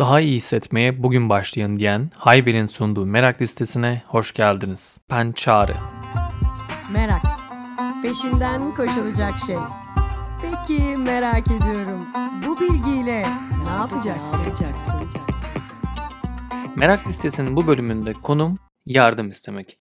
Daha iyi hissetmeye bugün başlayın diyen Hiwell'in sunduğu merak listesine hoş geldiniz. Ben Çağrı. Merak. Peşinden koşulacak şey. Peki merak ediyorum. Bu bilgiyle ne yapacaksın? Merak listesinin bu bölümünde konum yardım istemek.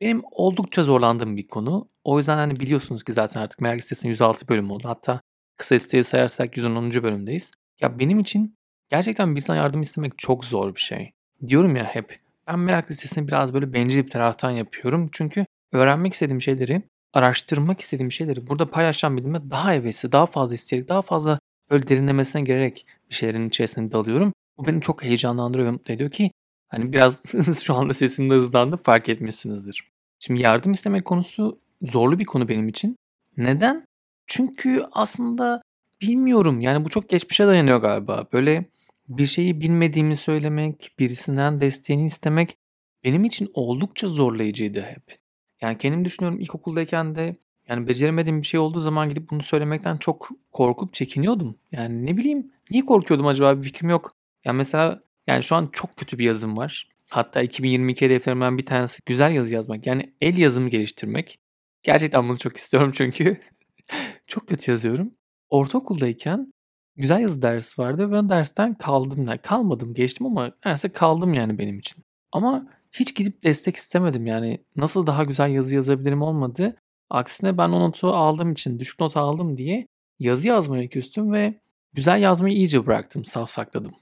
Benim oldukça zorlandığım bir konu. O yüzden hani biliyorsunuz ki zaten artık merak listesinin 106 bölümü oldu. Hatta kısa listeyi sayarsak 110. bölümdeyiz. Ya benim için gerçekten birisinden yardım istemek çok zor bir şey. Diyorum ya hep, ben merak listesini biraz böyle bencil bir taraftan yapıyorum. Çünkü öğrenmek istediğim şeyleri, araştırmak istediğim şeyleri burada paylaşacağım bildiğimde daha hevesli, daha fazla isteyerek, daha fazla böyle derinlemesine girerek bir şeylerin içerisine dalıyorum. Bu beni çok heyecanlandırıyor ve mutlu ediyor ki hani biraz şu anda sesim de hızlandı, fark etmişsinizdir. Şimdi yardım istemek konusu zorlu bir konu benim için. Neden? Çünkü aslında bilmiyorum, yani bu çok geçmişe dayanıyor galiba. Böyle bir şeyi bilmediğimi söylemek, birisinden desteğini istemek benim için oldukça zorlayıcıydı hep. Yani kendim düşünüyorum, ilkokuldayken de yani beceremediğim bir şey olduğu zaman gidip bunu söylemekten çok korkup çekiniyordum. Yani ne bileyim, niye korkuyordum acaba, bir fikrim yok. Yani mesela yani şu an çok kötü bir yazım var. Hatta 2022 hedeflerimden bir tanesi güzel yazı yazmak. Yani el yazımı geliştirmek. Gerçekten bunu çok istiyorum çünkü çok kötü yazıyorum. Ortaokuldayken güzel yazı dersi vardı. Ben dersten kaldım. Yani kalmadım, geçtim ama derse kaldım yani benim için. Ama hiç gidip destek istemedim. Yani nasıl daha güzel yazı yazabilirim olmadı. Aksine ben o notu aldığım için, düşük not aldım diye yazı yazmaya küstüm ve güzel yazmayı iyice bıraktım, savsakladım.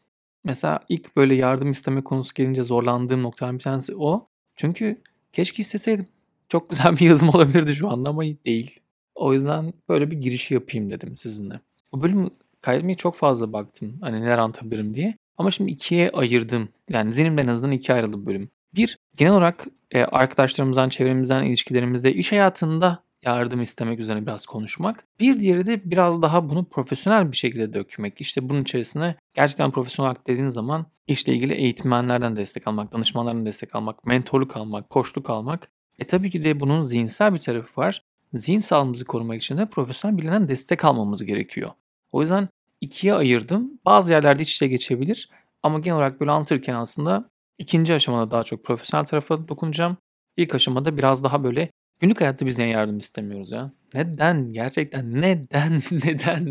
Mesela ilk böyle yardım isteme konusu gelince zorlandığım noktadan bir tanesi o. Çünkü keşke isteseydim. Çok güzel bir yazım olabilirdi şu anda ama değil. O yüzden böyle bir girişi yapayım dedim sizinle. Bu bölümü kaydetmeye çok fazla baktım. Hani neler anlatabilirim diye. Ama şimdi ikiye ayırdım. Yani zihnimde en azından ikiye ayrıldı bölüm. Bir, genel olarak arkadaşlarımızdan, çevremizden, ilişkilerimizde, iş hayatında yardım istemek üzerine biraz konuşmak. Bir diğeri de biraz daha bunu profesyonel bir şekilde dökmek. İşte bunun içerisine gerçekten profesyonel dediğiniz zaman işle ilgili eğitmenlerden destek almak, danışmanlardan destek almak, mentorluk almak, koçluk almak. Tabii ki de bunun zihinsel bir tarafı var. Zihin sağlığımızı korumak için de profesyonel birilerinden destek almamız gerekiyor. O yüzden ikiye ayırdım. Bazı yerlerde iç içe geçebilir ama genel olarak böyle anlatırken aslında ikinci aşamada daha çok profesyonel tarafa dokunacağım. İlk aşamada biraz daha böyle günlük hayatta biz niye yardım istemiyoruz ya? Neden? Gerçekten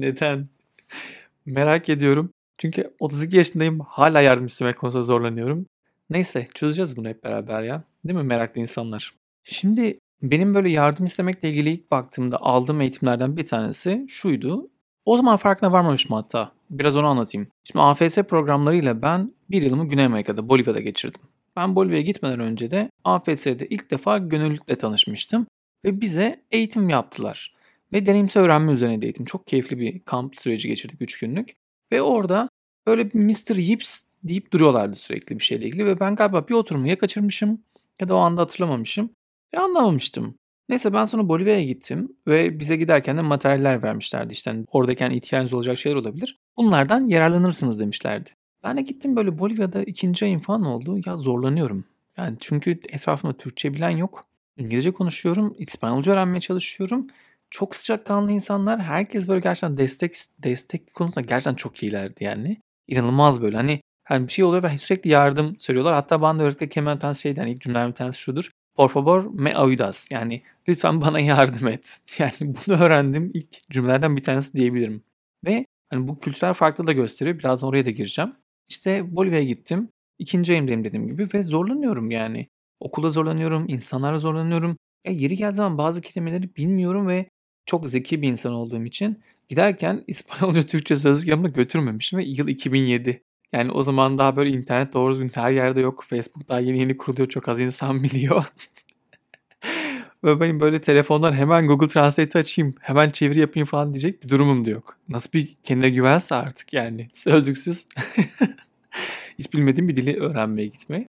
neden? Merak ediyorum. Çünkü 32 yaşındayım, hala yardım istemek konusunda zorlanıyorum. Neyse, çözeceğiz bunu hep beraber ya. Değil mi meraklı insanlar? Şimdi benim böyle yardım istemekle ilgili ilk baktığımda aldığım eğitimlerden bir tanesi şuydu. O zaman farkına varmamıştım hatta. Biraz onu anlatayım. Şimdi AFS programlarıyla ben bir yılımı Güney Amerika'da, Bolivya'da geçirdim. Ben Bolivya'ya gitmeden önce de AFS'de ilk defa gönüllülükle tanışmıştım. Ve bize eğitim yaptılar. Ve deneyimsel öğrenme üzerine de eğitim. Çok keyifli bir kamp süreci geçirdik 3 günlük. Ve orada böyle bir Mr. YİBBS deyip duruyorlardı sürekli bir şeyle ilgili. Ve ben galiba bir oturumu ya kaçırmışım ya da o anda hatırlamamışım. Ve anlamamıştım. Neyse ben sonra Bolivya'ya gittim ve bize giderken de materyaller vermişlerdi. İşte hani oradayken ihtiyacınız olacak şeyler olabilir. Bunlardan yararlanırsınız demişlerdi. Ben de gittim böyle Bolivya'da 2. ayım falan oldu. Ya zorlanıyorum. Yani çünkü etrafımda Türkçe bilen yok. İngilizce konuşuyorum. İspanyolca öğrenmeye çalışıyorum. Çok sıcakkanlı insanlar. Herkes böyle gerçekten destek konusunda gerçekten çok iyilerdi yani. İnanılmaz böyle hani bir şey oluyor ve sürekli yardım söylüyorlar. Hatta ben de özellikle kemer tanesi şeydi. Hani ilk cümlem bir tanesi şudur. Por favor me ayudas. Yani lütfen bana yardım et. Yani bunu öğrendiğim ilk cümlelerden bir tanesi diyebilirim. Ve hani bu kültürel farklı da gösteriyor. Birazdan oraya da gireceğim. İşte Bolivya'ya gittim. 2. ayımdayım dediğim gibi ve zorlanıyorum yani. Okula zorlanıyorum, insanlara zorlanıyorum. Yeri geldiği zaman bazı kelimeleri bilmiyorum ve çok zeki bir insan olduğum için giderken İspanyolca, Türkçe sözlük yanımda götürmemişim ve yıl 2007. Yani o zaman daha böyle internet doğru düzgün her yerde yok. Facebook daha yeni kuruluyor. Çok az insan biliyor. Ve benim böyle telefondan hemen Google Translate açayım, hemen çeviri yapayım falan diyecek bir durumum da yok. Nasıl bir kendine güvense artık yani. Sözlüksüz. Hiç bilmediğim bir dili öğrenmeye gitmeye.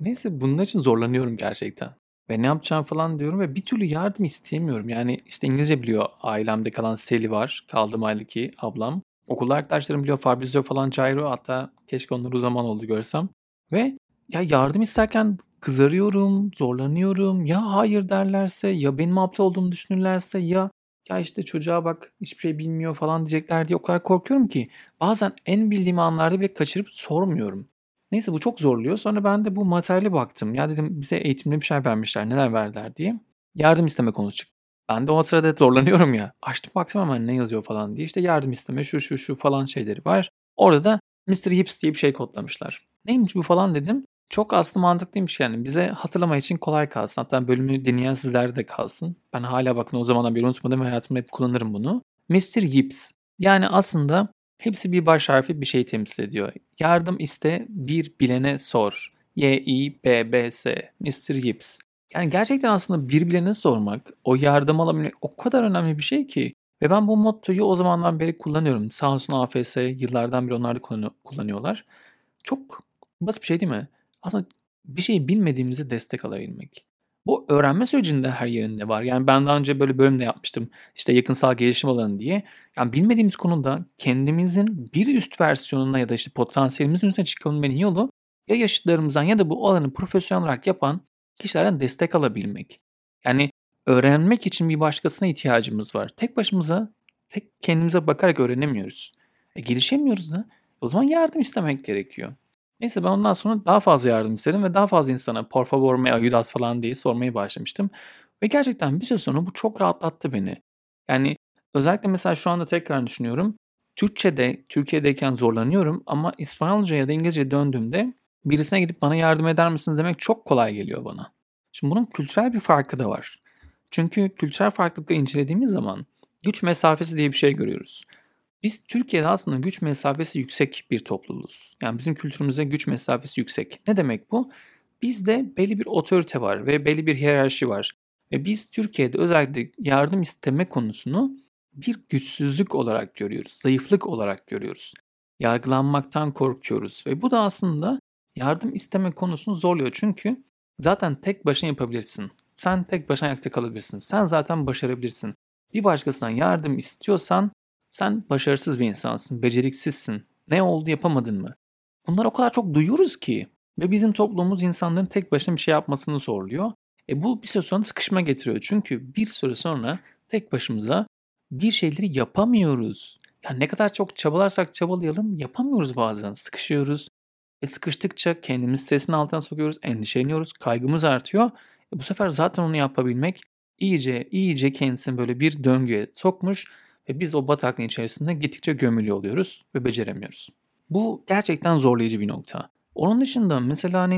Neyse bunun için zorlanıyorum gerçekten. Ve ne yapacağım falan diyorum ve bir türlü yardım isteyemiyorum. Yani işte İngilizce biliyor. Ailemde kalan Seli var. Kaldığım ailedeki ablam. Okul arkadaşlarım biliyor, Fabrizio falan, Cairo, hatta keşke onları zaman oldu görsem. Ve ya yardım isterken kızarıyorum, zorlanıyorum. Ya hayır derlerse, ya benim aptal olduğumu düşünürlerse, ya ya işte çocuğa bak hiçbir şey bilmiyor falan diyecekler diye o kadar korkuyorum ki bazen en bildiğim anlarda bile kaçırıp sormuyorum. Neyse bu çok zorluyor. Sonra ben de bu materyale baktım. Ya dedim bize eğitimli bir şey vermişler, neler verdiler diye. Yardım isteme konusu çıktı. Ben de o sırada zorlanıyorum ya. Açtım baksam hemen ne yazıyor falan diye. İşte yardım isteme şu falan şeyleri var. Orada da Mr. YİBBS diye bir şey kodlamışlar. Neymiş bu falan dedim. Çok aslında mantıklıymış yani. Bize hatırlama için kolay kalsın. Hatta bölümü dinleyen sizlerde de kalsın. Ben hala bakın o zamandan beri unutmadım ve hayatımda hep kullanırım bunu. Mr. YİBBS. Yani aslında hepsi bir baş harfi bir şey temsil ediyor. Yardım iste, bir bilene sor. YİBBS. Mr. YİBBS. Yani gerçekten aslında bir bilene sormak, o yardım alabilmek o kadar önemli bir şey ki. Ve ben bu mottoyu o zamandan beri kullanıyorum. Sağ olsun AFS yıllardan beri onlar da kullanıyorlar. Çok basit bir şey değil mi? Aslında bir şeyi bilmediğimize destek alabilmek. Bu öğrenme sürecinde her yerinde var. Yani ben daha önce böyle bölümde yapmıştım. İşte yakınsal gelişim alanı diye. Yani bilmediğimiz konuda kendimizin bir üst versiyonuna ya da işte potansiyelimizin üstüne çıkmanın en iyi yolu ya yaşıtlarımızdan ya da bu alanı profesyonel olarak yapan kişilerden destek alabilmek. Yani öğrenmek için bir başkasına ihtiyacımız var. Tek başımıza, tek kendimize bakarak öğrenemiyoruz. Gelişemiyoruz da o zaman yardım istemek gerekiyor. Neyse ben ondan sonra daha fazla yardım istedim ve daha fazla insana por favor me ayudas falan diye sormaya başlamıştım. Ve gerçekten bir süre sonra bu çok rahatlattı beni. Yani özellikle mesela şu anda tekrar düşünüyorum. Türkçe'de, Türkiye'deyken zorlanıyorum ama İspanyolca ya da İngilizce'ye döndüğümde birisine gidip bana yardım eder misiniz demek çok kolay geliyor bana. Şimdi bunun kültürel bir farkı da var. Çünkü kültürel farklılıkları incelediğimiz zaman güç mesafesi diye bir şey görüyoruz. Biz Türkiye'de aslında güç mesafesi yüksek bir topluluğuz. Yani bizim kültürümüzde güç mesafesi yüksek. Ne demek bu? Bizde belli bir otorite var ve belli bir hiyerarşi var. Ve biz Türkiye'de özellikle yardım isteme konusunu bir güçsüzlük olarak görüyoruz. Zayıflık olarak görüyoruz. Yargılanmaktan korkuyoruz. Ve bu da aslında yardım isteme konusunu zorluyor. Çünkü zaten tek başına yapabilirsin. Sen tek başına ayakta kalabilirsin. Sen zaten başarabilirsin. Bir başkasından yardım istiyorsan sen başarısız bir insansın, beceriksizsin. Ne oldu yapamadın mı? Bunları o kadar çok duyuyoruz ki ve bizim toplumumuz insanların tek başına bir şey yapmasını zorluyor. Bu bir süre sonra sıkışma getiriyor. Çünkü bir süre sonra tek başımıza bir şeyleri yapamıyoruz. Yani ne kadar çok çabalarsak çabalayalım yapamıyoruz bazen. Sıkışıyoruz. Sıkıştıkça kendimizi stresin altına sokuyoruz, endişeleniyoruz, kaygımız artıyor. Bu sefer zaten onu yapabilmek iyice kendisini böyle bir döngüye sokmuş ve biz o bataklığın içerisinde gittikçe gömülüyor oluyoruz ve beceremiyoruz. Bu gerçekten zorlayıcı bir nokta. Onun dışında mesela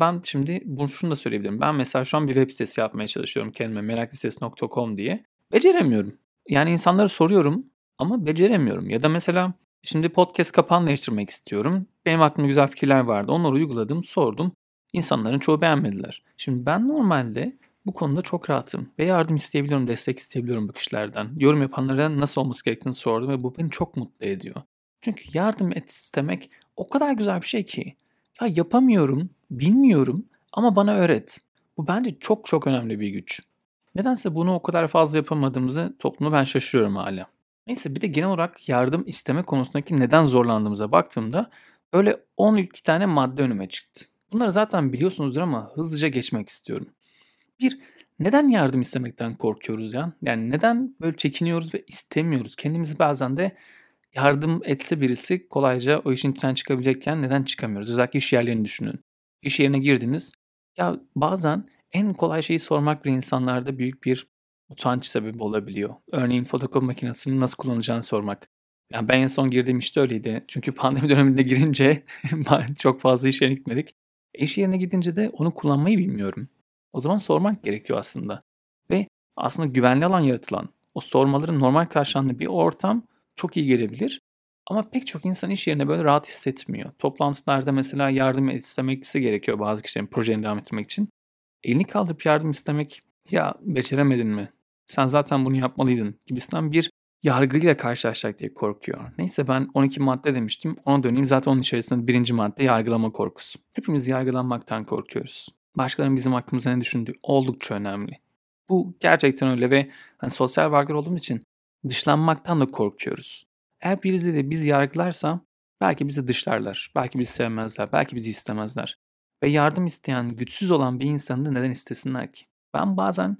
ben şimdi şunu da söyleyebilirim. Ben mesela şu an bir web sitesi yapmaya çalışıyorum kendime meraklisitesi.com diye. Beceremiyorum. Yani insanlara soruyorum ama beceremiyorum. Ya da mesela şimdi podcast kapağını değiştirmek istiyorum. Benim aklımda güzel fikirler vardı. Onları uyguladım, sordum. İnsanların çoğu beğenmediler. Şimdi ben normalde bu konuda çok rahatım ve yardım isteyebiliyorum, destek isteyebiliyorum bu kişilerden. Yorum yapanlara nasıl olması gerektiğini sordum ve bu beni çok mutlu ediyor. Çünkü yardım istemek o kadar güzel bir şey ki. Ya yapamıyorum, bilmiyorum ama bana öğret. Bu bence çok çok önemli bir güç. Nedense bunu o kadar fazla yapamadığımızı toplumda ben şaşırıyorum hala. Neyse bir de genel olarak yardım isteme konusundaki neden zorlandığımıza baktığımda böyle 12 tane madde önüme çıktı. Bunları zaten biliyorsunuzdur ama hızlıca geçmek istiyorum. Bir, neden yardım istemekten korkuyoruz ya? Yani neden böyle çekiniyoruz ve istemiyoruz? Kendimizi bazen de yardım etse birisi kolayca o işin içinden çıkabilecekken neden çıkamıyoruz? Özellikle iş yerlerini düşünün. İş yerine girdiniz. Ya bazen en kolay şeyi sormak bile insanlarda büyük bir utanç sebebi olabiliyor. Örneğin fotokopi makinesini nasıl kullanacağını sormak. Yani ben en son girdiğim işte öyleydi. Çünkü pandemi döneminde girince çok fazla iş yerine gitmedik. İş yerine gidince de onu kullanmayı bilmiyorum. O zaman sormak gerekiyor aslında. Ve aslında güvenli alan yaratılan, o sormaların normal karşılandığı bir ortam çok iyi gelebilir. Ama pek çok insan iş yerine böyle rahat hissetmiyor. Toplantılarda mesela yardım istemesi gerekiyor bazı kişilerin projeni devam ettirmek için. Elini kaldırıp yardım istemek, ya beceremedin mi? Sen zaten bunu yapmalıydın gibisinden bir yargıyla karşılaşacak diye korkuyor. Neyse ben 12 madde demiştim. Ona döneyim. Zaten onun içerisinde birinci madde yargılama korkusu. Hepimiz yargılanmaktan korkuyoruz. Başkalarının bizim hakkımızda ne düşündüğü oldukça önemli. Bu gerçekten öyle ve sosyal varlıklar olduğumuz için dışlanmaktan da korkuyoruz. Eğer birisi de bizi yargılarsa belki bizi dışlarlar, belki bizi sevmezler, belki bizi istemezler. Ve yardım isteyen, güçsüz olan bir insanı da neden istesinler ki? Ben bazen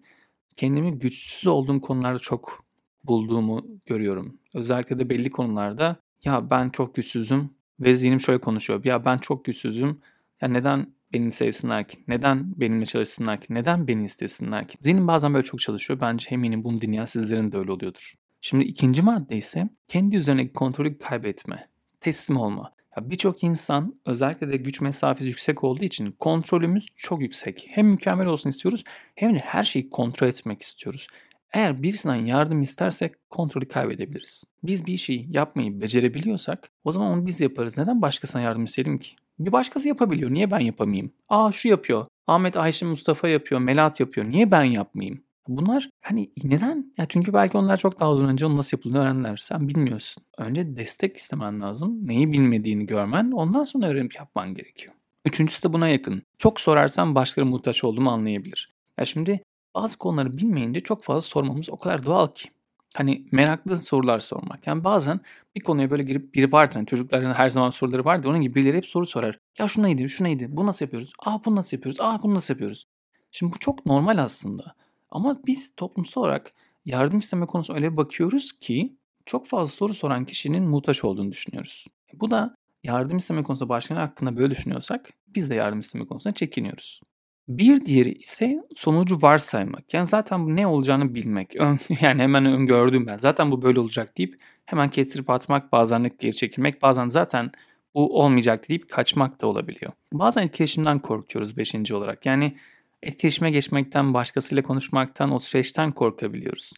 kendimi güçsüz olduğum konularda çok bulduğumu görüyorum. Özellikle de belli konularda ya ben çok güçsüzüm ve zihnim şöyle konuşuyor. Ya ben çok güçsüzüm. Ya neden beni sevsinler ki? Neden benimle çalışsınlar ki? Neden beni istesinler ki? Zihnim bazen böyle çok çalışıyor. Bence eminim bunu dinleyen sizlerin de öyle oluyordur. Şimdi ikinci madde ise kendi üzerindeki kontrolü kaybetme, teslim olma. Birçok insan özellikle de güç mesafesi yüksek olduğu için kontrolümüz çok yüksek. Hem mükemmel olsun istiyoruz hem de her şeyi kontrol etmek istiyoruz. Eğer birisinden yardım istersek kontrolü kaybedebiliriz. Biz bir şeyi yapmayı becerebiliyorsak o zaman onu biz yaparız. Neden başkasına yardım isteyelim ki? Bir başkası yapabiliyor. Niye ben yapamayayım? Şu yapıyor. Ahmet, Ayşe, Mustafa yapıyor. Melat yapıyor. Niye ben yapmayayım? Bunlar hani neden? Ya çünkü belki onlar çok daha uzun önce onun nasıl yapıldığını öğrendiler. Sen bilmiyorsun. Önce destek istemen lazım. Neyi bilmediğini görmen. Ondan sonra öğrenip yapman gerekiyor. Üçüncüsü de buna yakın. Çok sorarsan başkalarına muhtaç olduğumu anlayabilir. Ya şimdi bazı konuları bilmeyince çok fazla sormamız o kadar doğal ki. Hani meraklı sorular sormak. Yani bazen bir konuya böyle girip biri vardır. Yani çocukların her zaman soruları vardır. Onun gibi birileri hep soru sorar. Ya şu neydi? Şu neydi? Bu nasıl yapıyoruz? Bunu nasıl yapıyoruz? Bunu nasıl yapıyoruz? Şimdi bu çok normal aslında. Ama biz toplumsal olarak yardım isteme konusuna öyle bakıyoruz ki çok fazla soru soran kişinin muhtaç olduğunu düşünüyoruz. Bu da yardım isteme konusunda başkaları hakkında böyle düşünüyorsak biz de yardım isteme konusunda çekiniyoruz. Bir diğeri ise sonucu varsaymak. Yani zaten bu ne olacağını bilmek. Yani hemen öngördüm ben. Zaten bu böyle olacak deyip hemen kestirip atmak, bazen de geri çekilmek, bazen zaten bu olmayacak deyip kaçmak da olabiliyor. Bazen etkileşimden korkuyoruz 5. olarak. Yani etkileşime geçmekten, başkasıyla konuşmaktan, o süreçten korkabiliyoruz.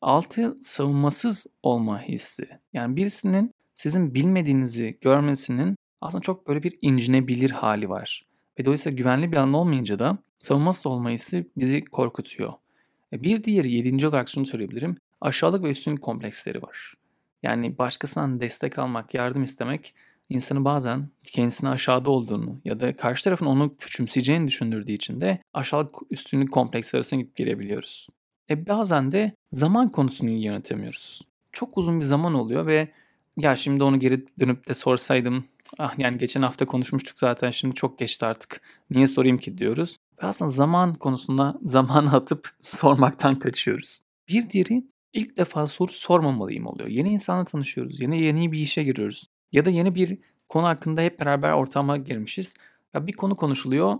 6. savunmasız olma hissi. Yani birisinin sizin bilmediğinizi görmesinin aslında çok böyle bir incinebilir hali var. Ve dolayısıyla güvenli bir alan olmayınca da savunmasız olma hissi bizi korkutuyor. Bir diğeri 7. olarak şunu söyleyebilirim. Aşağılık ve üstünlük kompleksleri var. Yani başkasından destek almak, yardım istemek İnsanı bazen kendisine aşağıda olduğunu ya da karşı tarafın onu küçümseyeceğini düşündürdüğü için de aşağılık üstünlük kompleksi arasına gidip gelebiliyoruz. Bazen de zaman konusunu yönetemiyoruz. Çok uzun bir zaman oluyor ve ya şimdi onu geri dönüp de sorsaydım, yani geçen hafta konuşmuştuk zaten, şimdi çok geçti artık, niye sorayım ki diyoruz. Ve aslında zaman konusunda zamanı atıp sormaktan kaçıyoruz. Bir diğeri ilk defa soru sormamalıyım oluyor. Yeni insanla tanışıyoruz, yeni bir işe giriyoruz. Ya da yeni bir konu hakkında hep beraber ortama girmişiz. Ya bir konu konuşuluyor.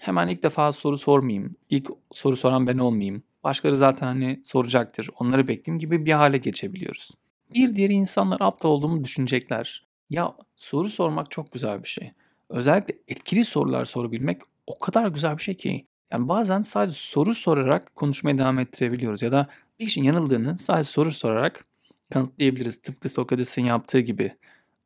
Hemen ilk defa soru sormayayım. İlk soru soran ben olmayayım. Başkaları zaten hani soracaktır. Onları bekleyeyim gibi bir hale geçebiliyoruz. Bir diğeri insanlar aptal olduğumu düşünecekler. Ya soru sormak çok güzel bir şey. Özellikle etkili sorular sorabilmek o kadar güzel bir şey ki. Yani bazen sadece soru sorarak konuşmaya devam ettirebiliyoruz. Ya da bir işin yanıldığını sadece soru sorarak kanıtlayabiliriz. Tıpkı Sokrates'in yaptığı gibi.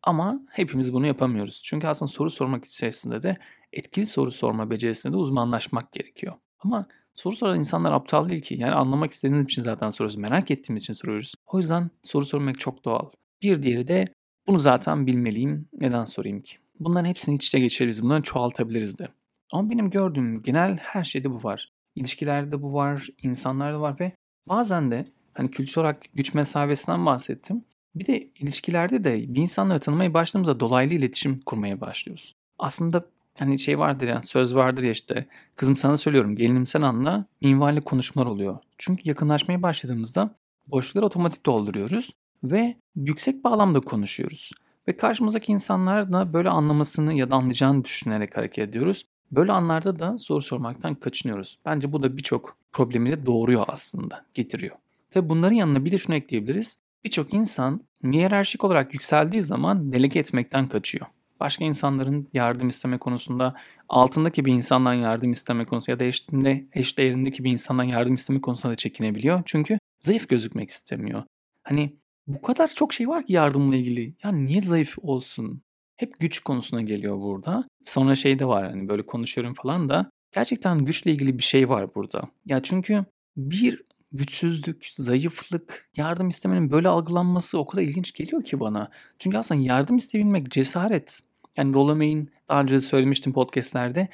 Ama hepimiz bunu yapamıyoruz. Çünkü aslında soru sormak içerisinde de etkili soru sorma becerisinde de uzmanlaşmak gerekiyor. Ama soru soran insanlar aptal değil ki. Yani anlamak istediğimiz için zaten soruyoruz. Merak ettiğimiz için soruyoruz. O yüzden soru sormak çok doğal. Bir diğeri de bunu zaten bilmeliyim. Neden sorayım ki? Bunların hepsini iç içe geçiririz. Bunları çoğaltabiliriz de. Ama benim gördüğüm genel her şeyde bu var. İlişkilerde bu var. İnsanlarda var ve bazen de hani kültür olarak güç mesafesinden bahsettim. Bir de ilişkilerde de bir insanları tanımaya başladığımızda dolaylı iletişim kurmaya başlıyoruz. Aslında hani şey vardır, yani söz vardır ya işte, kızım sana söylüyorum, gelinim sen anla, minvalli konuşmalar oluyor. Çünkü yakınlaşmaya başladığımızda boşlukları otomatik dolduruyoruz ve yüksek bağlamda konuşuyoruz. Ve karşımızdaki insanlar da böyle anlamasını ya da anlayacağını düşünerek hareket ediyoruz. Böyle anlarda da soru sormaktan kaçınıyoruz. Bence bu da birçok problemi de doğuruyor aslında, getiriyor. Tabii bunların yanına bir de şunu ekleyebiliriz. Birçok insan hiyerarşik olarak yükseldiği zaman delege etmekten kaçıyor. Başka insanların yardım isteme konusunda, altındaki bir insandan yardım isteme konusunda ya da eşdeğerindeki bir insandan yardım isteme konusunda da çekinebiliyor. Çünkü zayıf gözükmek istemiyor. Hani bu kadar çok şey var ki yardımla ilgili. Yani niye zayıf olsun? Hep güç konusuna geliyor burada. Sonra şey de var, hani böyle konuşuyorum falan da gerçekten güçle ilgili bir şey var burada. Ya çünkü bir güçsüzlük, zayıflık, yardım istemenin böyle algılanması o kadar ilginç geliyor ki bana. Çünkü aslında yardım isteyebilmek cesaret. Yani Rolomey'in daha önce de söylemiştim podcastlerde.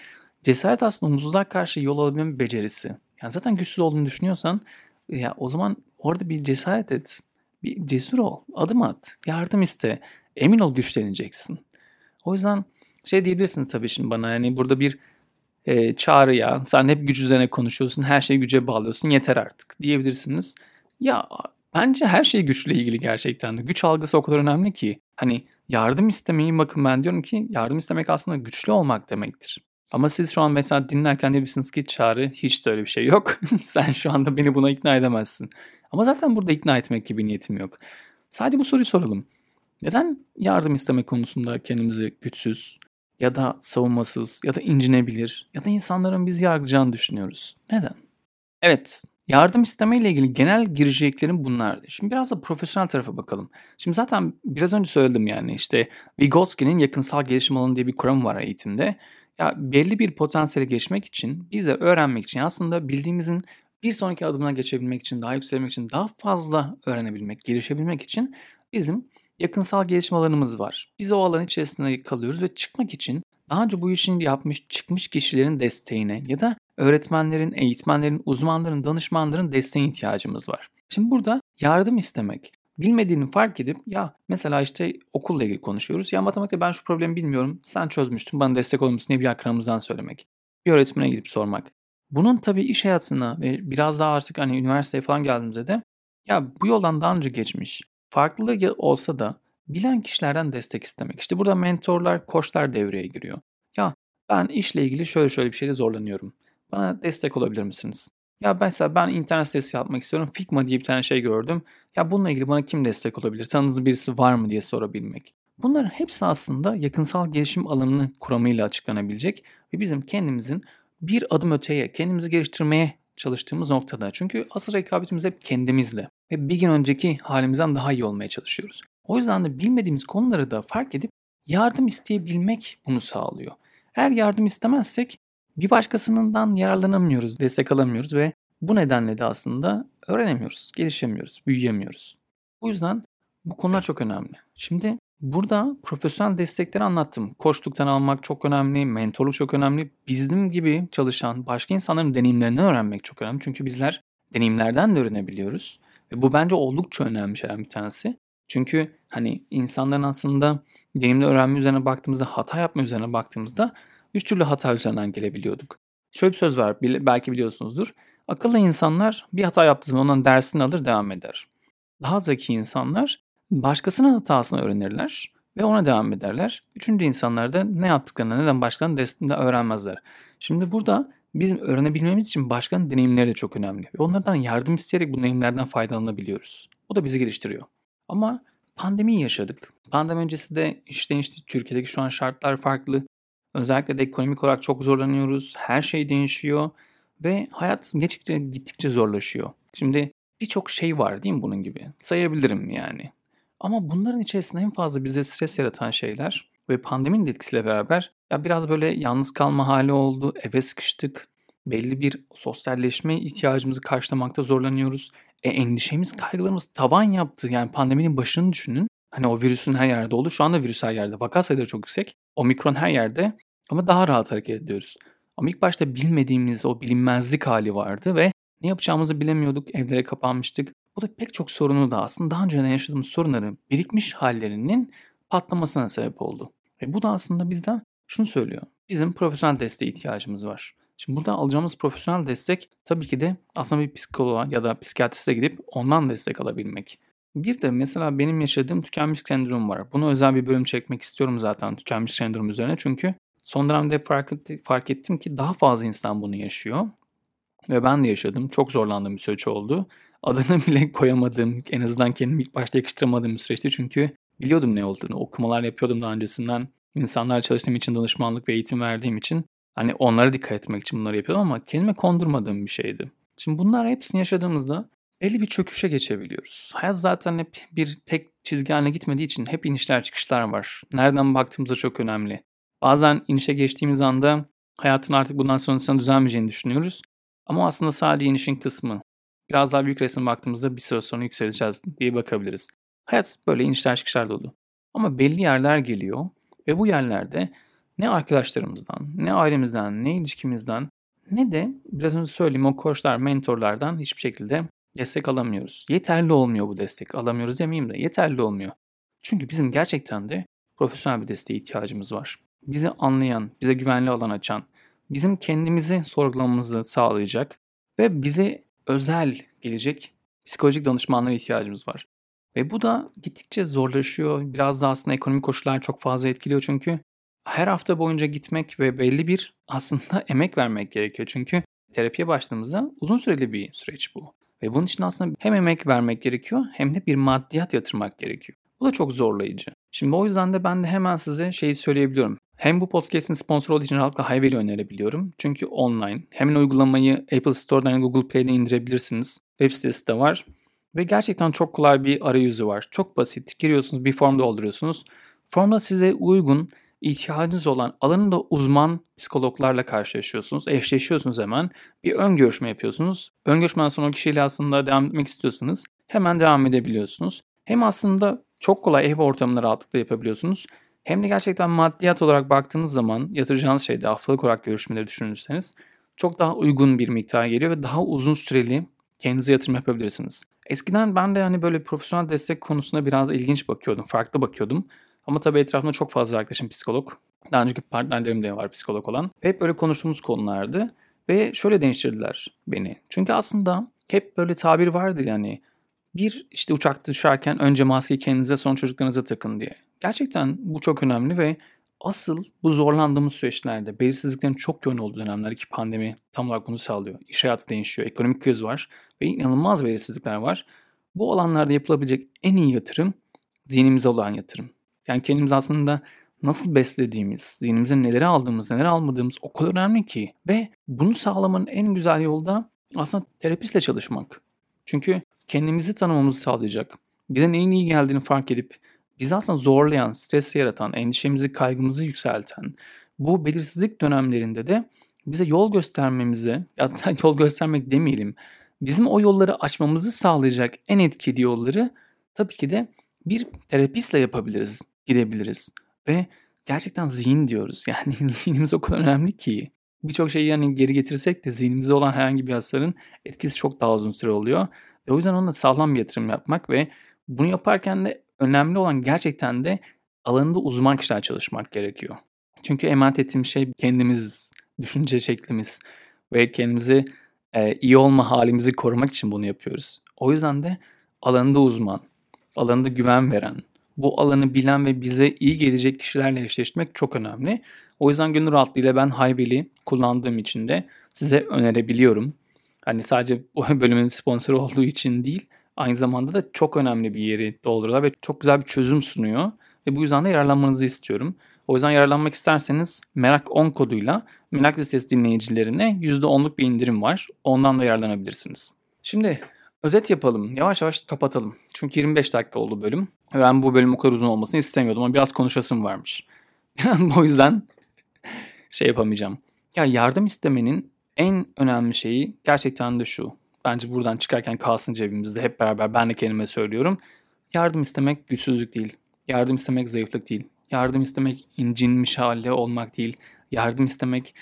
Cesaret aslında umutsuzluğa karşı yol alabilme becerisi. Yani zaten güçsüz olduğunu düşünüyorsan ya o zaman orada bir cesaret et. Bir cesur ol, adım at, yardım iste. Emin ol güçleneceksin. O yüzden şey diyebilirsiniz tabii şimdi bana, yani burada bir çağrı, ya sen hep güç üzerine konuşuyorsun, her şeyi güce bağlıyorsun, yeter artık diyebilirsiniz. Ya Bence her şey güçle ilgili gerçekten de. Güç algısı o kadar önemli ki. Hani yardım istemeyi, bakın ben diyorum ki yardım istemek aslında güçlü olmak demektir. Ama siz şu an mesela dinlerken diyebilirsiniz ki Çağrı hiç de öyle bir şey yok. Sen şu anda beni buna ikna edemezsin. Ama zaten burada ikna etmek gibi niyetim yok. Sadece bu soruyu soralım. Neden yardım istemek konusunda kendimizi güçsüz ya da savunmasız ya da incinebilir ya da insanların bizi yargılayacağını düşünüyoruz? Neden? Evet, yardım istemeyle ilgili genel gireceklerim bunlardı. Şimdi biraz da profesyonel tarafa bakalım. Şimdi zaten biraz önce söyledim yani işte Vygotsky'nin yakınsal gelişim alanı diye bir kuramı var eğitimde. Ya belli bir potansiyele geçmek için, biz de öğrenmek için aslında bildiğimizin bir sonraki adımına geçebilmek için, daha yükselmek için, daha fazla öğrenebilmek, gelişebilmek için bizim yakınsal gelişim alanımız var. Biz o alan içerisinde kalıyoruz ve çıkmak için daha önce bu işini yapmış, çıkmış kişilerin desteğine ya da öğretmenlerin, eğitmenlerin, uzmanların, danışmanların desteğine ihtiyacımız var. Şimdi burada yardım istemek, bilmediğini fark edip ya mesela işte okulla ilgili konuşuyoruz. Ya matematikte ben şu problemi bilmiyorum, sen çözmüştün, bana destek olmuşsun diye bir akranımızdan söylemek. Bir öğretmene gidip sormak. Bunun tabii iş hayatına ve biraz daha artık hani üniversiteye falan geldiğimizde de ya bu yoldan daha önce geçmiş, farklı olsa da bilen kişilerden destek istemek. İşte burada mentorlar, koçlar devreye giriyor. Ya ben işle ilgili şöyle bir şeyle zorlanıyorum. Bana destek olabilir misiniz? Ya mesela ben internet sitesi yapmak istiyorum. Figma diye bir tane şey gördüm. Ya bununla ilgili bana kim destek olabilir? Tanıdığınız birisi var mı diye sorabilmek. Bunların hepsi aslında yakınsal gelişim alanını kuramıyla açıklanabilecek ve bizim kendimizin bir adım öteye, kendimizi geliştirmeye çalıştığımız noktada. Çünkü asıl rekabetimiz hep kendimizle ve bir gün önceki halimizden daha iyi olmaya çalışıyoruz. O yüzden de bilmediğimiz konuları da fark edip yardım isteyebilmek bunu sağlıyor. Eğer yardım istemezsek bir başkasından yararlanamıyoruz, destek alamıyoruz ve bu nedenle de aslında öğrenemiyoruz, gelişemiyoruz, büyüyemiyoruz. Bu yüzden bu konular çok önemli. Şimdi burada profesyonel destekleri anlattım. Koçluktan almak çok önemli, mentorluk çok önemli. Bizim gibi çalışan başka insanların deneyimlerini öğrenmek çok önemli. Çünkü bizler deneyimlerden de öğrenebiliyoruz. Ve bu bence oldukça önemli şeyler bir tanesi. Çünkü hani insanların aslında deneyimle öğrenme üzerine baktığımızda, hata yapma üzerine baktığımızda 3 türlü hata üzerinden gelebiliyorduk. Şöyle bir söz var, belki biliyorsunuzdur. Akıllı insanlar bir hata yaptığı zaman ondan dersini alır, devam eder. Daha zeki insanlar başkasının hatasını öğrenirler ve ona devam ederler. Üçüncü insanlar da ne yaptıklarını, neden başkalarının desteğini öğrenmezler. Şimdi burada bizim öğrenebilmemiz için başkalarının deneyimleri de çok önemli. Ve onlardan yardım isteyerek bu deneyimlerden faydalanabiliyoruz. Bu da bizi geliştiriyor. Ama pandemiyi yaşadık. Pandemi öncesi de işte Türkiye'deki şu an şartlar farklı. Özellikle de ekonomik olarak çok zorlanıyoruz. Her şey değişiyor ve hayat gittikçe zorlaşıyor. Şimdi birçok şey var değil mi bunun gibi? Sayabilirim yani. Ama bunların içerisinde en fazla bize stres yaratan şeyler ve pandeminin etkisiyle beraber ya biraz böyle yalnız kalma hali oldu, eve sıkıştık. Belli bir sosyalleşme ihtiyacımızı karşılamakta zorlanıyoruz. Endişemiz, kaygılarımız tavan yaptı. Yani pandeminin başını düşünün. Hani o virüsün her yerde oldu. Şu anda virüs her yerde. Vaka sayıları çok yüksek. Omikron her yerde ama daha rahat hareket ediyoruz. Ama ilk başta bilmediğimiz o bilinmezlik hali vardı ve ne yapacağımızı bilemiyorduk. Evlere kapanmıştık. Bu da pek çok sorunu da aslında daha önce yaşadığımız sorunların birikmiş hallerinin patlamasına sebep oldu. Ve bu da aslında bizden şunu söylüyor. Bizim profesyonel desteğe ihtiyacımız var. Şimdi burada alacağımız profesyonel destek tabii ki de aslında bir psikoloğa ya da psikiyatriste gidip ondan destek alabilmek. Bir de mesela benim yaşadığım tükenmişlik sendromu var. Bunu özel bir bölüm çekmek istiyorum zaten tükenmişlik sendromu üzerine. Çünkü son dönemde fark ettim ki daha fazla insan bunu yaşıyor. Ve ben de yaşadım. Çok zorlandığım bir süreç oldu. Adını bile koyamadım. En azından kendimi ilk başta yakıştıramadığım bir süreçti. Çünkü biliyordum ne olduğunu. Okumalar yapıyordum daha öncesinden. İnsanlarla çalıştığım için, danışmanlık ve eğitim verdiğim için. Hani onlara dikkat etmek için bunları yapıyordum ama kendime kondurmadığım bir şeydi. Şimdi bunlar hepsini yaşadığımızda belli bir çöküşe geçebiliyoruz. Hayat zaten hep bir tek çizgi haline gitmediği için hep inişler çıkışlar var. Nereden baktığımız çok önemli. Bazen inişe geçtiğimiz anda hayatın artık bundan sonrasında düzelmeyeceğini düşünüyoruz. Ama aslında sadece inişin kısmı. Biraz daha büyük resme baktığımızda bir süre sonra yükseleceğiz diye bakabiliriz. Hayat böyle inişler çıkışlar dolu. Ama belli yerler geliyor ve bu yerlerde ne arkadaşlarımızdan, ne ailemizden, ne ilişkimizden, ne de biraz önce söyleyeyim o koçlar, mentorlardan hiçbir şekilde destek alamıyoruz. Yeterli olmuyor bu destek. Alamıyoruz demeyeyim de yeterli olmuyor. Çünkü bizim gerçekten de profesyonel bir desteğe ihtiyacımız var. Bizi anlayan, bize güvenli alan açan, bizim kendimizi sorgulamamızı sağlayacak ve bize özel gelecek bir psikolojik danışmanlara ihtiyacımız var. Ve bu da gittikçe zorlaşıyor. Biraz da aslında ekonomik koşullar çok fazla etkiliyor çünkü her hafta boyunca gitmek ve belli bir aslında emek vermek gerekiyor. Çünkü terapiye başladığımızda uzun süreli bir süreç bu. Ve bunun için aslında hem emek vermek gerekiyor hem de bir maddiyat yatırmak gerekiyor. Bu da çok zorlayıcı. Şimdi o yüzden de ben de hemen size şeyi söyleyebiliyorum. Hem bu podcast'in sponsoru olduğu için rahatlıkla Hiwell'i önerebiliyorum. Çünkü online. Hemen uygulamayı Apple Store'dan Google Play'den indirebilirsiniz. Web sitesi de var. Ve gerçekten çok kolay bir arayüzü var. Çok basit. Giriyorsunuz, bir form dolduruyorsunuz. Formda size uygun, ihtiyacınız olan alanında uzman psikologlarla karşılaşıyorsunuz. Eşleşiyorsunuz hemen. Bir ön görüşme yapıyorsunuz. Ön görüşmeden sonra o kişiyle aslında devam etmek istiyorsanız hemen devam edebiliyorsunuz. Hem aslında çok kolay ev ortamında rahatlıkla yapabiliyorsunuz. Hem de gerçekten maddiyat olarak baktığınız zaman yatıracağınız şeyde haftalık olarak görüşmeleri düşünürseniz çok daha uygun bir miktar geliyor ve daha uzun süreli kendinize yatırım yapabilirsiniz. Eskiden ben de hani böyle profesyonel destek konusuna biraz ilginç bakıyordum, farklı bakıyordum. Ama tabii etrafımda çok fazla arkadaşım psikolog. Daha önceki partnerlerim de var psikolog olan. Hep böyle konuştuğumuz konulardı ve şöyle değiştirdiler beni. Çünkü aslında hep böyle tabir vardır yani. Bir işte uçakta düşerken önce maskeyi kendinize sonra çocuklarınıza takın diye. Gerçekten bu çok önemli ve asıl bu zorlandığımız süreçlerde belirsizliklerin çok yoğun olduğu dönemler ki pandemi tam olarak bunu sağlıyor. İş hayatı değişiyor, ekonomik kriz var ve inanılmaz belirsizlikler var. Bu alanlarda yapılabilecek en iyi yatırım zihnimize olan yatırım. Yani kendimiz aslında nasıl beslediğimiz, zihnimize neleri aldığımız, neleri almadığımız o kadar önemli ki. Ve bunu sağlamanın en güzel yolu da aslında terapistle çalışmak. Çünkü kendimizi tanımamızı sağlayacak, bize neyin iyi geldiğini fark edip bizi aslında zorlayan, stres yaratan, endişemizi, kaygımızı yükselten bu belirsizlik dönemlerinde de bize yol göstermemizi, hatta yol göstermek demeyelim, bizim o yolları açmamızı sağlayacak en etkili yolları tabii ki de bir terapistle yapabiliriz, gidebiliriz. Ve gerçekten zihin diyoruz. Yani zihnimiz o kadar önemli ki. Birçok şeyi yani geri getirsek de zihnimize olan herhangi bir hasarın etkisi çok daha uzun süre oluyor. Ve o yüzden ona sağlam bir yatırım yapmak ve bunu yaparken de önemli olan gerçekten de alanında uzman kişiler çalışmak gerekiyor. Çünkü emanet ettiğimiz şey kendimiz, düşünce şeklimiz ve kendimizi iyi olma halimizi korumak için bunu yapıyoruz. O yüzden de alanında uzman, alanında güven veren, bu alanı bilen ve bize iyi gelecek kişilerle eşleştirmek çok önemli. O yüzden gönül rahatlığıyla ben Hiwell'i kullandığım için de size önerebiliyorum. Hani sadece o bölümün sponsoru olduğu için değil, aynı zamanda da çok önemli bir yeri dolduruyorlar ve çok güzel bir çözüm sunuyor. Ve bu yüzden de yararlanmanızı istiyorum. O yüzden yararlanmak isterseniz merak10 koduyla merak listesi dinleyicilerine %10'luk bir indirim var. Ondan da yararlanabilirsiniz. Şimdi özet yapalım. Yavaş yavaş kapatalım. Çünkü 25 dakika oldu bölüm. Ben bu bölüm o kadar uzun olmasını istemiyordum ama biraz konuşasım varmış. O yüzden şey yapamayacağım. Ya yardım istemenin en önemli şeyi gerçekten de şu. Bence buradan çıkarken kalsın cebimizde hep beraber ben de kendime söylüyorum. Yardım istemek güçsüzlük değil. Yardım istemek zayıflık değil. Yardım istemek incinmiş halde olmak değil. Yardım istemek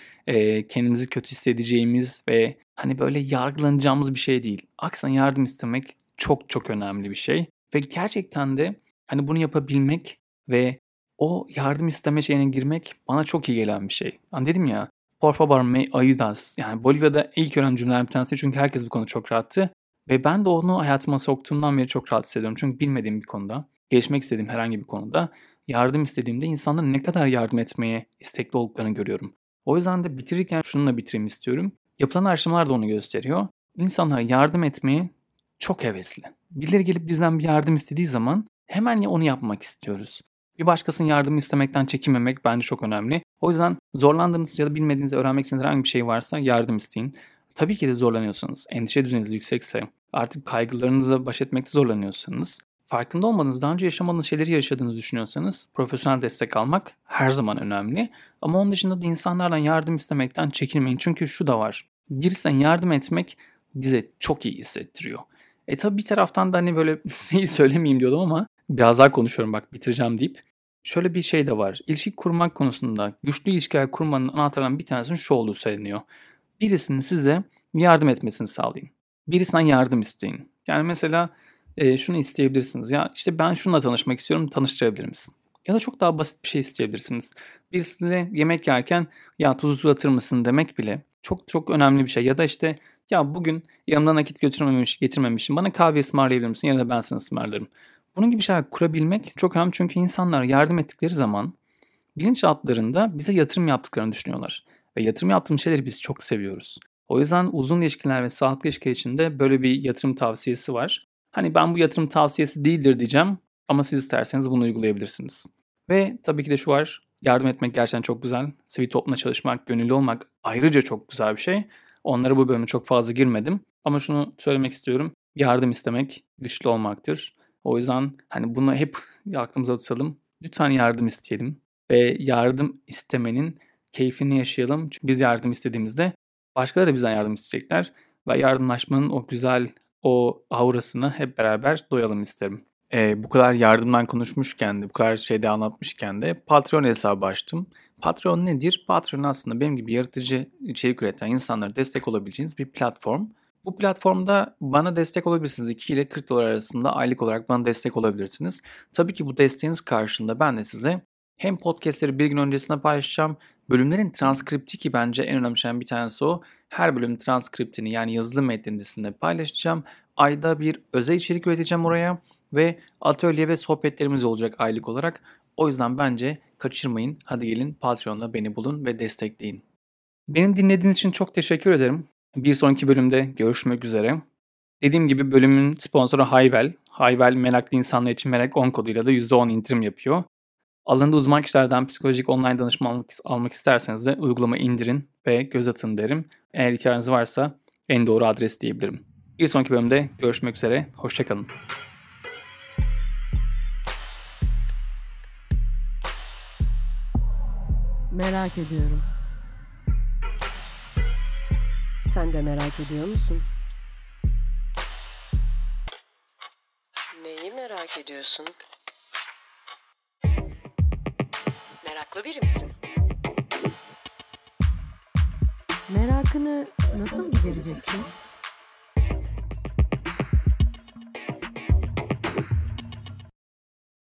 kendimizi kötü hissedeceğimiz ve hani böyle yargılanacağımız bir şey değil. Aksine yardım istemek çok çok önemli bir şey. Ve gerçekten de hani bunu yapabilmek ve o yardım isteme şeyine girmek bana çok iyi gelen bir şey. Hani dedim ya. Por favor me ayudas. Yani Bolivya'da ilk önemli cümleler bir tanesi çünkü herkes bu konuda çok rahattı. Ve ben de onu hayatıma soktuğumdan beri çok rahat hissediyorum. Çünkü bilmediğim bir konuda, gelişmek istediğim herhangi bir konuda yardım istediğimde insanların ne kadar yardım etmeye istekli olduklarını görüyorum. O yüzden de bitirirken şununla bitireyim istiyorum. Yapılan araştırmalar da onu gösteriyor. İnsanlar yardım etmeye çok hevesli. Birileri gelip bizden bir yardım istediği zaman hemen ya onu yapmak istiyoruz. Bir başkasının yardımını istemekten çekinmemek bence çok önemli. O yüzden zorlandığınız ya da bilmediğiniz, öğrenmek istediğiniz herhangi bir şey varsa yardım isteyin. Tabii ki de zorlanıyorsanız, endişe düzeyiniz yüksekse, artık kaygılarınızla baş etmekte zorlanıyorsanız, farkında olmadığınız, daha önce yaşamadığınız şeyleri yaşadığınızı düşünüyorsanız profesyonel destek almak her zaman önemli. Ama onun dışında da insanlardan yardım istemekten çekinmeyin. Çünkü şu da var, birisine yardım etmek bize çok iyi hissettiriyor. Tabii bir taraftan da hani böyle şeyi söylemeyeyim diyordum ama biraz daha konuşuyorum bak bitireceğim deyip. Şöyle bir şey de var. İlişki kurmak konusunda güçlü ilişkiler kurmanın anahtarlarından bir tanesinin şu olduğu söyleniyor. Birisinin size yardım etmesini sağlayın. Birisinden yardım isteyin. Yani mesela şunu isteyebilirsiniz. Ya işte ben şununla tanışmak istiyorum, tanıştırabilir misin? Ya da çok daha basit bir şey isteyebilirsiniz. Birisiyle yemek yerken ya tuzu uzatır mısın demek bile çok çok önemli bir şey. Ya da işte ya bugün yanımda nakit getirmemişim, bana kahve ısmarlayabilir misin ya da ben sana ısmarlarım. Bunun gibi şeyler kurabilmek çok önemli çünkü insanlar yardım ettikleri zaman bilinçaltlarında bize yatırım yaptıklarını düşünüyorlar. Ve yatırım yaptığımız şeyleri biz çok seviyoruz. O yüzden uzun ilişkiler ve sağlıklı ilişkiler içinde böyle bir yatırım tavsiyesi var. Hani ben bu yatırım tavsiyesi değildir diyeceğim ama siz isterseniz bunu uygulayabilirsiniz. Ve tabii ki de şu var, yardım etmek gerçekten çok güzel. Sivil toplumla çalışmak, gönüllü olmak ayrıca çok güzel bir şey. Onlara bu bölümde çok fazla girmedim. Ama şunu söylemek istiyorum, yardım istemek güçlü olmaktır. O yüzden hani bunu hep aklımıza tutalım. Lütfen yardım isteyelim ve yardım istemenin keyfini yaşayalım. Çünkü biz yardım istediğimizde başkaları da bizden yardım isteyecekler. Ve yardımlaşmanın o güzel, o aurasını hep beraber doyalım isterim. Bu kadar yardımdan konuşmuşken de, bu kadar şeyde anlatmışken de Patreon hesabı açtım. Patreon nedir? Patreon aslında benim gibi yaratıcı içerik üreten insanlara destek olabileceğiniz bir platform. Bu platformda bana destek olabilirsiniz. 2 ile 40 dolar arasında aylık olarak bana destek olabilirsiniz. Tabii ki bu desteğiniz karşılığında ben de size hem podcastleri bir gün öncesine paylaşacağım. Bölümlerin transkripti ki bence en önemli şeyden bir tanesi o. Her bölümün transkriptini yani yazılı metnini sizinle paylaşacağım. Ayda bir özel içerik üreteceğim oraya ve atölye ve sohbetlerimiz olacak aylık olarak. O yüzden bence kaçırmayın. Hadi gelin Patreon'da beni bulun ve destekleyin. Beni dinlediğiniz için çok teşekkür ederim. Bir sonraki bölümde görüşmek üzere. Dediğim gibi bölümün sponsoru Hiwell. Hiwell meraklı insanlar için merak10 koduyla da %10 indirim yapıyor. Alanında uzman kişilerden psikolojik online danışmanlık almak isterseniz de uygulama indirin ve göz atın derim. Eğer ihtiyacınız varsa en doğru adres diyebilirim. Bir sonraki bölümde görüşmek üzere. Hoşça kalın. Merak ediyorum. Sen de merak ediyor musun? Neyi merak ediyorsun? Meraklı biri misin? Merakını nasıl gidereceksin?